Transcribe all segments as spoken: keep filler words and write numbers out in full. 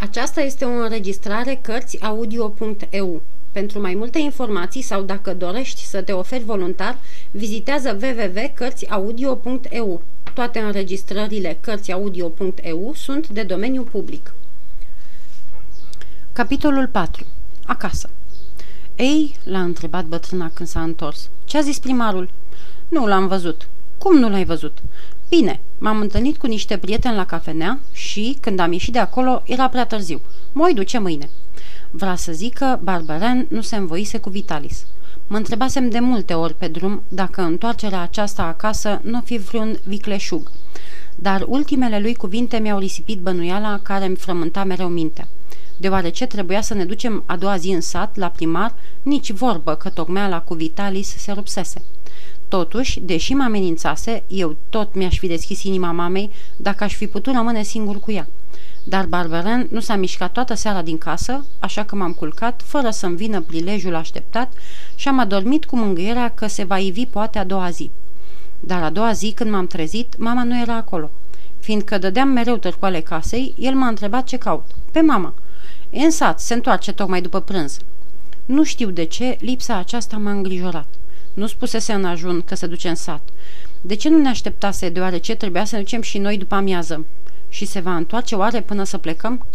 Aceasta este o înregistrare cărți audio punct e u. Pentru mai multe informații sau dacă dorești să te oferi voluntar, vizitează w w w punct cărți audio punct e u. Toate înregistrările cărți audio punct e u sunt de domeniu public. Capitolul patru. Acasă. Ei, l-a întrebat bătrâna când s-a întors. Ce a zis primarul? Nu l-am văzut. Cum nu l-ai văzut? Bine, m-am întâlnit cu niște prieteni la cafenea și, când am ieșit de acolo, era prea târziu. Mă duce mâine. Vrea să zică, Barberin nu se învoise cu Vitalis. Mă întrebasem de multe ori pe drum dacă întoarcerea aceasta acasă nu fi vreun vicleșug. Dar ultimele lui cuvinte mi-au risipit bănuiala care îmi frământa mereu mintea. Deoarece trebuia să ne ducem a doua zi în sat, la primar, nici vorbă că tocmeala cu Vitalis se rupsese. Totuși, deși mă amenințase, eu tot mi-aș fi deschis inima mamei dacă aș fi putut rămâne singur cu ea. Dar Barberin nu s-a mișcat toată seara din casă, așa că m-am culcat fără să-mi vină prilejul așteptat și am adormit cu mângâierea că se va ivi poate a doua zi. Dar a doua zi, când m-am trezit, mama nu era acolo. Fiindcă dădeam mereu târcoale casei, el m-a întrebat ce caut. Pe mama. E în sat, se întoarce tocmai după prânz. Nu știu de ce, lipsa aceasta m-a îngrijorat. Nu spusese în ajun că se duce în sat. De ce nu ne așteptase, deoarece trebuia să ne ducem și noi după amiază? Și se va întoarce oare până să plecăm?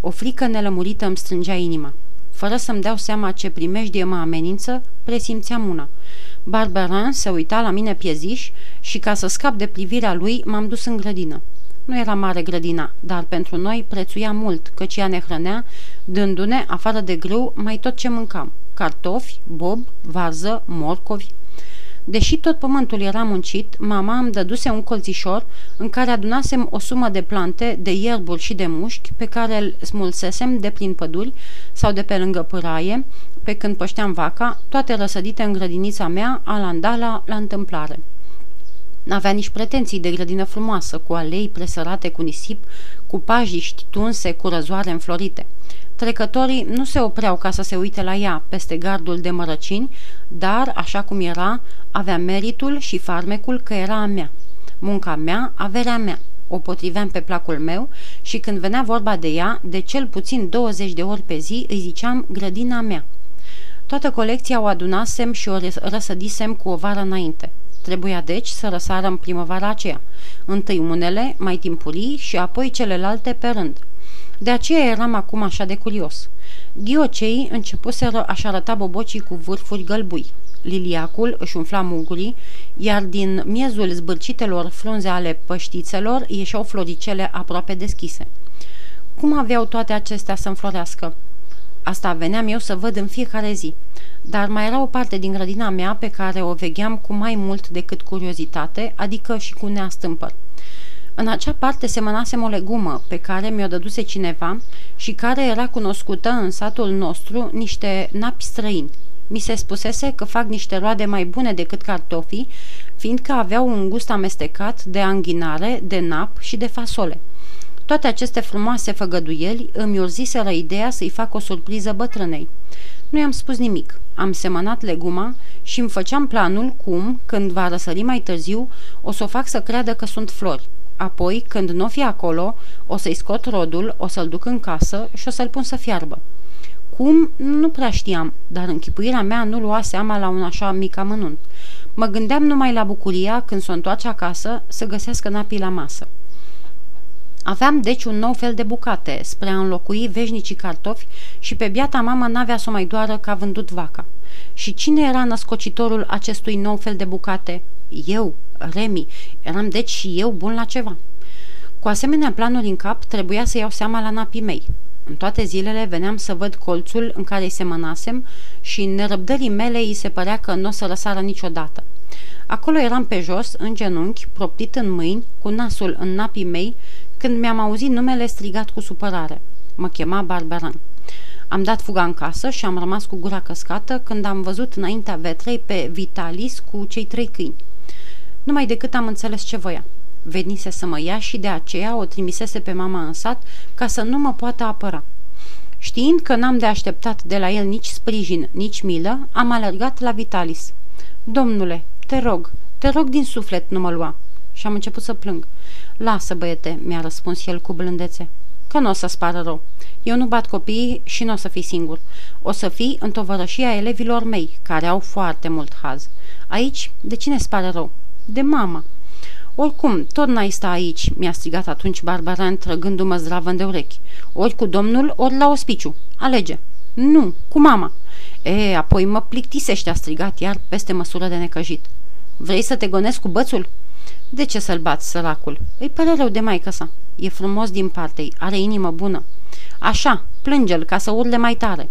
O frică nelămurită îmi strângea inima. Fără să-mi dau seama ce primejdie mă amenință, presimțeam una. Barberin se uita la mine pieziș și, ca să scap de privirea lui, m-am dus în grădină. Nu era mare grădina, dar pentru noi prețuia mult, căci ea ne hrănea, dându-ne, afară de grâu, mai tot ce mâncam. Cartofi, bob, varză, morcovi. Deși tot pământul era muncit, mama îmi dăduse un colțișor în care adunasem o sumă de plante, de ierburi și de mușchi pe care îl smulsesem de prin păduri sau de pe lângă pâraie, pe când pășteam vaca, toate răsădite în grădinița mea, alandala, la întâmplare. N-avea nici pretenții de grădină frumoasă, cu alei presărate cu nisip, cu pajiști tunse, cu răzoare înflorite. Trecătorii nu se opreau ca să se uite la ea peste gardul de mărăcini, dar, așa cum era, avea meritul și farmecul că era a mea. Munca mea, averea mea, o potriveam pe placul meu și când venea vorba de ea, de cel puțin douăzeci de ori pe zi îi ziceam grădina mea. Toată colecția o adunasem și o răsădisem cu o vară înainte. Trebuia deci să răsară în primăvara aceea, întâi unele, mai timpurii și apoi celelalte pe rând. De aceea eram acum așa de curios. Ghioceii începuseră a-și arăta bobocii cu vârfuri gălbui. Liliacul își umfla mugurii, iar din miezul zbârcitelor frunze ale păștițelor ieșeau floricele aproape deschise. Cum aveau toate acestea să înflorească? Asta veneam eu să văd în fiecare zi. Dar mai era o parte din grădina mea pe care o vegheam cu mai mult decât curiozitate, adică și cu neastâmpăr. În acea parte semănasem o legumă pe care mi-o dăduse cineva și care era cunoscută în satul nostru niște napi străini. Mi se spusese că fac niște roade mai bune decât cartofii, fiindcă aveau un gust amestecat de anghinare, de nap și de fasole. Toate aceste frumoase făgăduieli îmi urziseră ideea să-i fac o surpriză bătrânei. Nu i-am spus nimic, am semănat leguma și îmi făceam planul cum, când va răsări mai târziu, o să o fac să creadă că sunt flori. Apoi, când n-o fi acolo, o să-i scot rodul, o să-l duc în casă și o să-l pun să fiarbă. Cum? Nu prea știam, dar închipuirea mea nu lua seama la un așa mic amănunt. Mă gândeam numai la bucuria, când s-o întoarce acasă, să găsească napii la masă. Aveam deci un nou fel de bucate, spre a înlocui veșnicii cartofi și pe biata mama n-avea să o mai doară că a vândut vaca. Și cine era născocitorul acestui nou fel de bucate? Eu, Remi, eram deci și eu bun la ceva. Cu asemenea planuri în cap, trebuia să iau seama la napii mei. În toate zilele veneam să văd colțul în care îi semănasem și în nerăbdării mele îi se părea că nu o să răsară niciodată. Acolo eram pe jos, în genunchi, proptit în mâini, cu nasul în napii mei, când mi-am auzit numele strigat cu supărare. Mă chema Barberin. Am dat fuga în casă și am rămas cu gura căscată când am văzut înaintea vetrei pe Vitalis cu cei trei câini. Numai decât am înțeles ce voia. Venise să mă ia și de aceea o trimisese pe mama în sat ca să nu mă poată apăra. Știind că n-am de așteptat de la el nici sprijin, nici milă, am alergat la Vitalis. Domnule, te rog, te rog din suflet, nu mă lua. Și am început să plâng. Lasă, băiete, mi-a răspuns el cu blândețe. că nu o să-ți pară rău. Eu nu bat copiii și nu o să fii singur. O să fii în tovărășia elevilor mei, care au foarte mult haz. Aici, de cine-ți pare rău? De mama. Oricum, tot n-ai sta aici, mi-a strigat atunci Barberin, trăgându-mă zdravăn de urechi. Ori cu domnul, ori la ospiciu. Alege. Nu, cu mama. E, apoi mă plictisește, a strigat iar peste măsură de necăjit. Vrei să te gonesc cu bățul? De ce să-l bați, săracul? Îi pare rău de maică sa. E frumos din partea ei, are inimă bună. Așa, plânge-l ca să urle mai tare.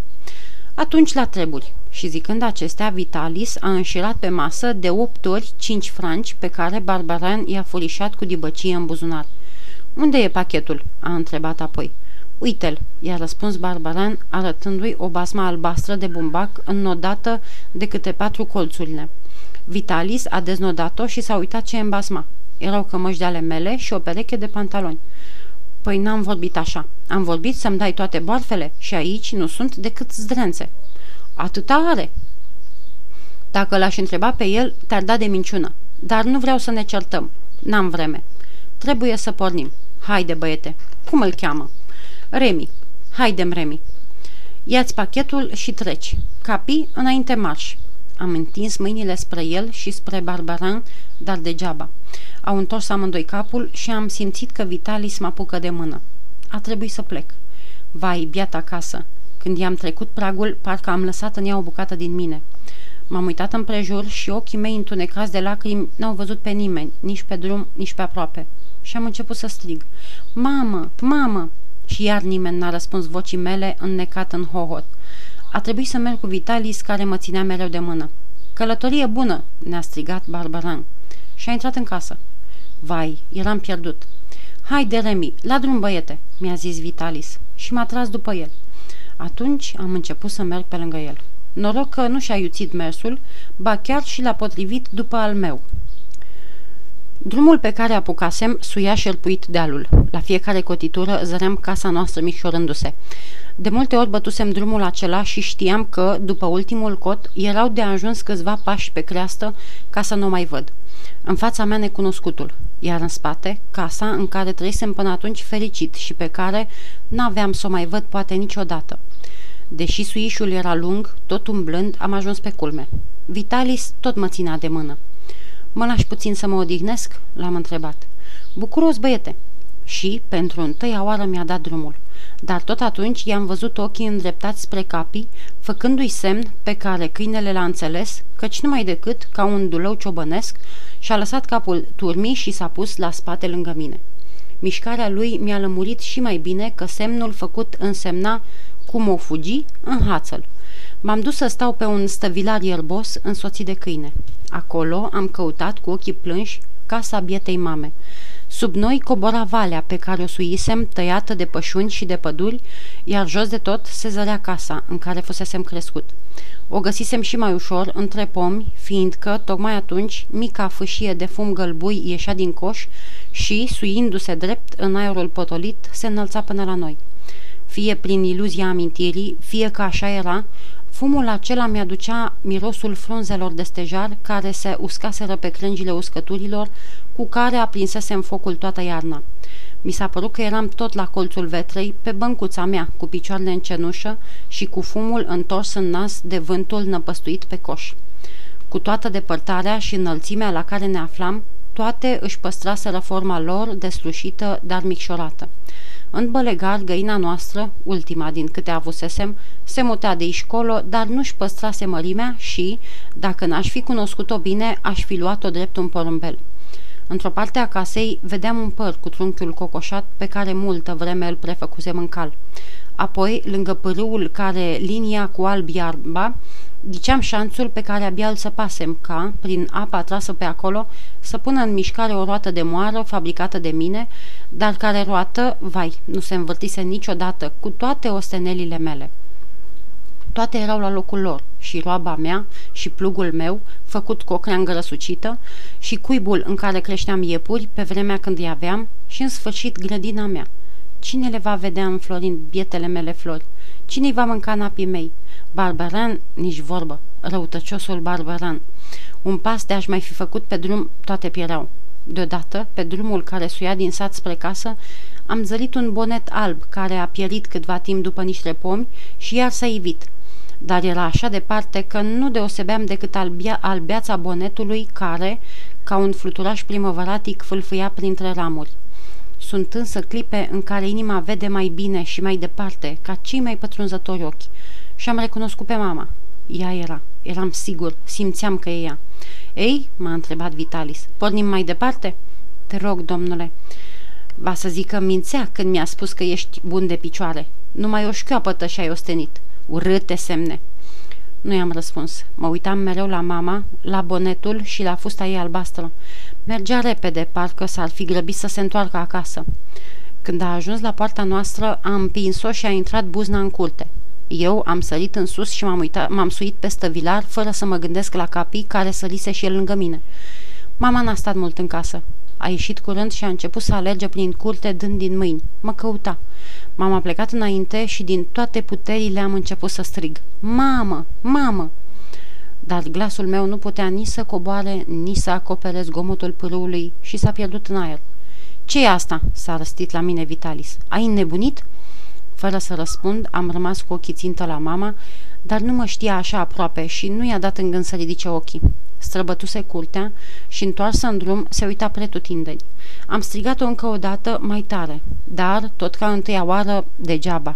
Atunci la treburi. Și zicând acestea, Vitalis a înșirat pe masă de opt ori cinci franci pe care Barberin i-a furișat cu dibăcie în buzunar. Unde e pachetul? A întrebat apoi. Uite-l, i-a răspuns Barberin, arătându-i o basma albastră de bumbac înnodată de câte patru colțurile. Vitalis a deznodat-o și s-a uitat ce e în basma. Erau cămăși de ale mele și o pereche de pantaloni. Păi n-am vorbit așa. Am vorbit să-mi dai toate boarfele și aici nu sunt decât zdrențe. Atâta are. Dacă l-aș întreba pe el, te-ar da de minciună. Dar nu vreau să ne certăm. N-am vreme. Trebuie să pornim. Haide, băiete. Cum îl cheamă? Remi. Haidem, Remi. Ia-ți pachetul și treci. Capii înainte marș. Am întins mâinile spre el și spre Barberin, dar degeaba. Au întors amândoi capul și am simțit că Vitalis mă apucă de mână. A trebuit să plec. Vai, biata casă! Când i-am trecut pragul, parcă am lăsat în ea o bucată din mine. M-am uitat împrejur și ochii mei întunecați de lacrimi n-au văzut pe nimeni, nici pe drum, nici pe aproape. Și am început să strig. Mamă! Mamă! Și iar nimeni n-a răspuns vocii mele, înnecat în hohot. A trebuit să merg cu Vitalis, care mă ținea mereu de mână. Călătorie bună! Ne-a strigat Barberin. Și a intrat în casă. Vai, eram pierdut. Haide, Remi, la drum, băiete, mi-a zis Vitalis și m-a tras după el. Atunci am început să merg pe lângă el. Noroc că nu și-a iuțit mersul, ba chiar și l-a potrivit după al meu. Drumul pe care apucasem suia șerpuit dealul. La fiecare cotitură zăream casa noastră micșorându-se. De multe ori bătusem drumul acela și știam că, după ultimul cot, erau de ajuns câțiva pași pe creastă ca să nu mai văd. În fața mea necunoscutul, iar în spate, casa în care trăisem până atunci fericit și pe care n-aveam să o mai văd poate niciodată. Deși suișul era lung, tot umblând, am ajuns pe culme. Vitalis tot mă ținea de mână. Mă lași puțin să mă odihnesc?" l-am întrebat. Bucuros, băiete!" Și, pentru întâia oară, mi-a dat drumul. Dar tot atunci i-am văzut ochii îndreptați spre capii, făcându-i semn pe care câinele l-a înțeles, căci numai decât, ca un dulău ciobănesc, și-a lăsat capul turmii și s-a pus la spate lângă mine. Mișcarea lui mi-a lămurit și mai bine că semnul făcut însemna cum o fugi în hațăl. M-am dus să stau pe un stăvilar ierbos însoțit de câine. Acolo am căutat cu ochii plânși casa bietei mame. Sub noi cobora valea pe care o suisem tăiată de pășuni și de păduri, iar jos de tot se zărea casa în care fusesem crescut. O găsisem și mai ușor între pomi, fiindcă tocmai atunci mica fâșie de fum gălbui ieșea din coș și, suindu-se drept în aerul potolit, se înălța până la noi. Fie prin iluzia amintirii, fie că așa era, fumul acela mi-aducea mirosul frunzelor de stejar care se uscaseră pe crângile uscăturilor cu care aprinsesem focul toată iarna. Mi s-a părut că eram tot la colțul vetrei, pe băncuța mea, cu picioarele în cenușă și cu fumul întors în nas de vântul năpăstuit pe coș. Cu toată depărtarea și înălțimea la care ne aflam, toate își păstraseră forma lor deslușită, dar micșorată. În bălegar, găina noastră, ultima din câte avusesem, se mutea de aici colo, dar nu-și păstrase mărimea și, dacă n-aș fi cunoscut-o bine, aș fi luat-o drept un porumbel. Într-o parte a casei vedeam un păr cu trunchiul cocoșat pe care multă vreme îl prefăcusem în cal. Apoi, lângă pârâul care linia cu alb iarba, ghiceam șanțul pe care abia îl săpasem ca, prin apa trasă pe acolo, să pună în mișcare o roată de moară fabricată de mine, dar care roată, vai, nu se învârtise niciodată, cu toate ostenelile mele. Toate erau la locul lor, și roaba mea, și plugul meu, făcut cu o crea îngrăsucită, și cuibul în care creșteam iepuri pe vremea când îi aveam, și în sfârșit grădina mea. Cine le va vedea înflorind bietele mele flori? Cine-i va mânca napii mei? Barberin, nici vorbă, răutăciosul Barberin. Un pas de-aș mai fi făcut pe drum, toate piereau. Deodată, pe drumul care suia din sat spre casă, am zărit un bonet alb care a pierit câtva timp după niște pomi și iar s-a ivit, dar era așa departe că nu deosebeam decât albia, albeața bonetului care, ca un fluturaș primăvăratic, fâlfâia printre ramuri. Sunt însă clipe în care inima vede mai bine și mai departe, ca cei mai pătrunzători ochi, și am recunoscut pe mama. Ea era, eram sigur, simțeam că e ea. Ei, m-a întrebat Vitalis, pornim mai departe? Te rog, domnule. Va să zic că mințea când mi-a spus că ești bun de picioare. Numai o șchioapătă și ai ostenit. Urâte semne. Nu i-am răspuns. Mă uitam mereu la mama, la bonetul și la fusta ei albastră. Mergea repede, parcă s-ar fi grăbit să se întoarcă acasă. Când a ajuns la poarta noastră, a împins-o și a intrat buzna în curte. Eu am sărit în sus și m-am uitat, m-am suit pe stăvilar, fără să mă gândesc la capii care sărise și el lângă mine. Mama n-a stat mult în casă. A ieșit curând și a început să alerge prin curte, dând din mâini. Mă căuta. M-am plecat înainte și din toate puterile am început să strig. Mamă! Mamă! Dar glasul meu nu putea nici să coboare, nici să acopere zgomotul pârâului și s-a pierdut în aer. Ce e asta?" s-a răstit la mine Vitalis. Ai înnebunit?" Fără să răspund, am rămas cu ochii țintă la mama, dar nu mă știa așa aproape și nu i-a dat în gând să ridice ochii. Străbătuse curtea și, întoarsă în drum, se uita pretutindeni. Am strigat-o încă o dată mai tare, dar, tot ca întâia oară, degeaba.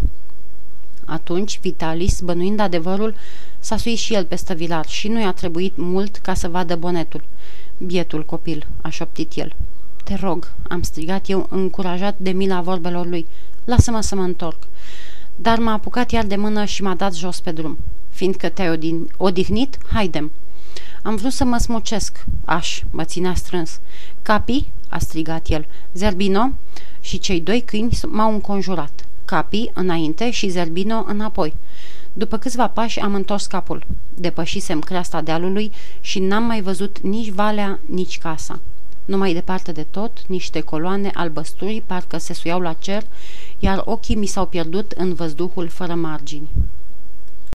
Atunci, Vitalis, bănuind adevărul, s-a suit și el pe stăvilar și nu i-a trebuit mult ca să vadă bonetul. Bietul copil, a șoptit el. Te rog, am strigat eu, încurajat de mila vorbelor lui. Lasă-mă să mă întorc. Dar m-a apucat iar de mână și m-a dat jos pe drum. Fiindcă te-ai odihnit, haidem. Am vrut să mă smucesc. Aș, mă ținea strâns. Capi, a strigat el, Zerbino, și cei doi câini m-au înconjurat. Capi înainte și Zerbino înapoi. După câțiva pași am întors capul. Depășisem creasta dealului și n-am mai văzut nici valea, nici casa. Numai departe de tot, niște coloane albăsturi parcă se suiau la cer, iar ochii mi s-au pierdut în văzduhul fără margini.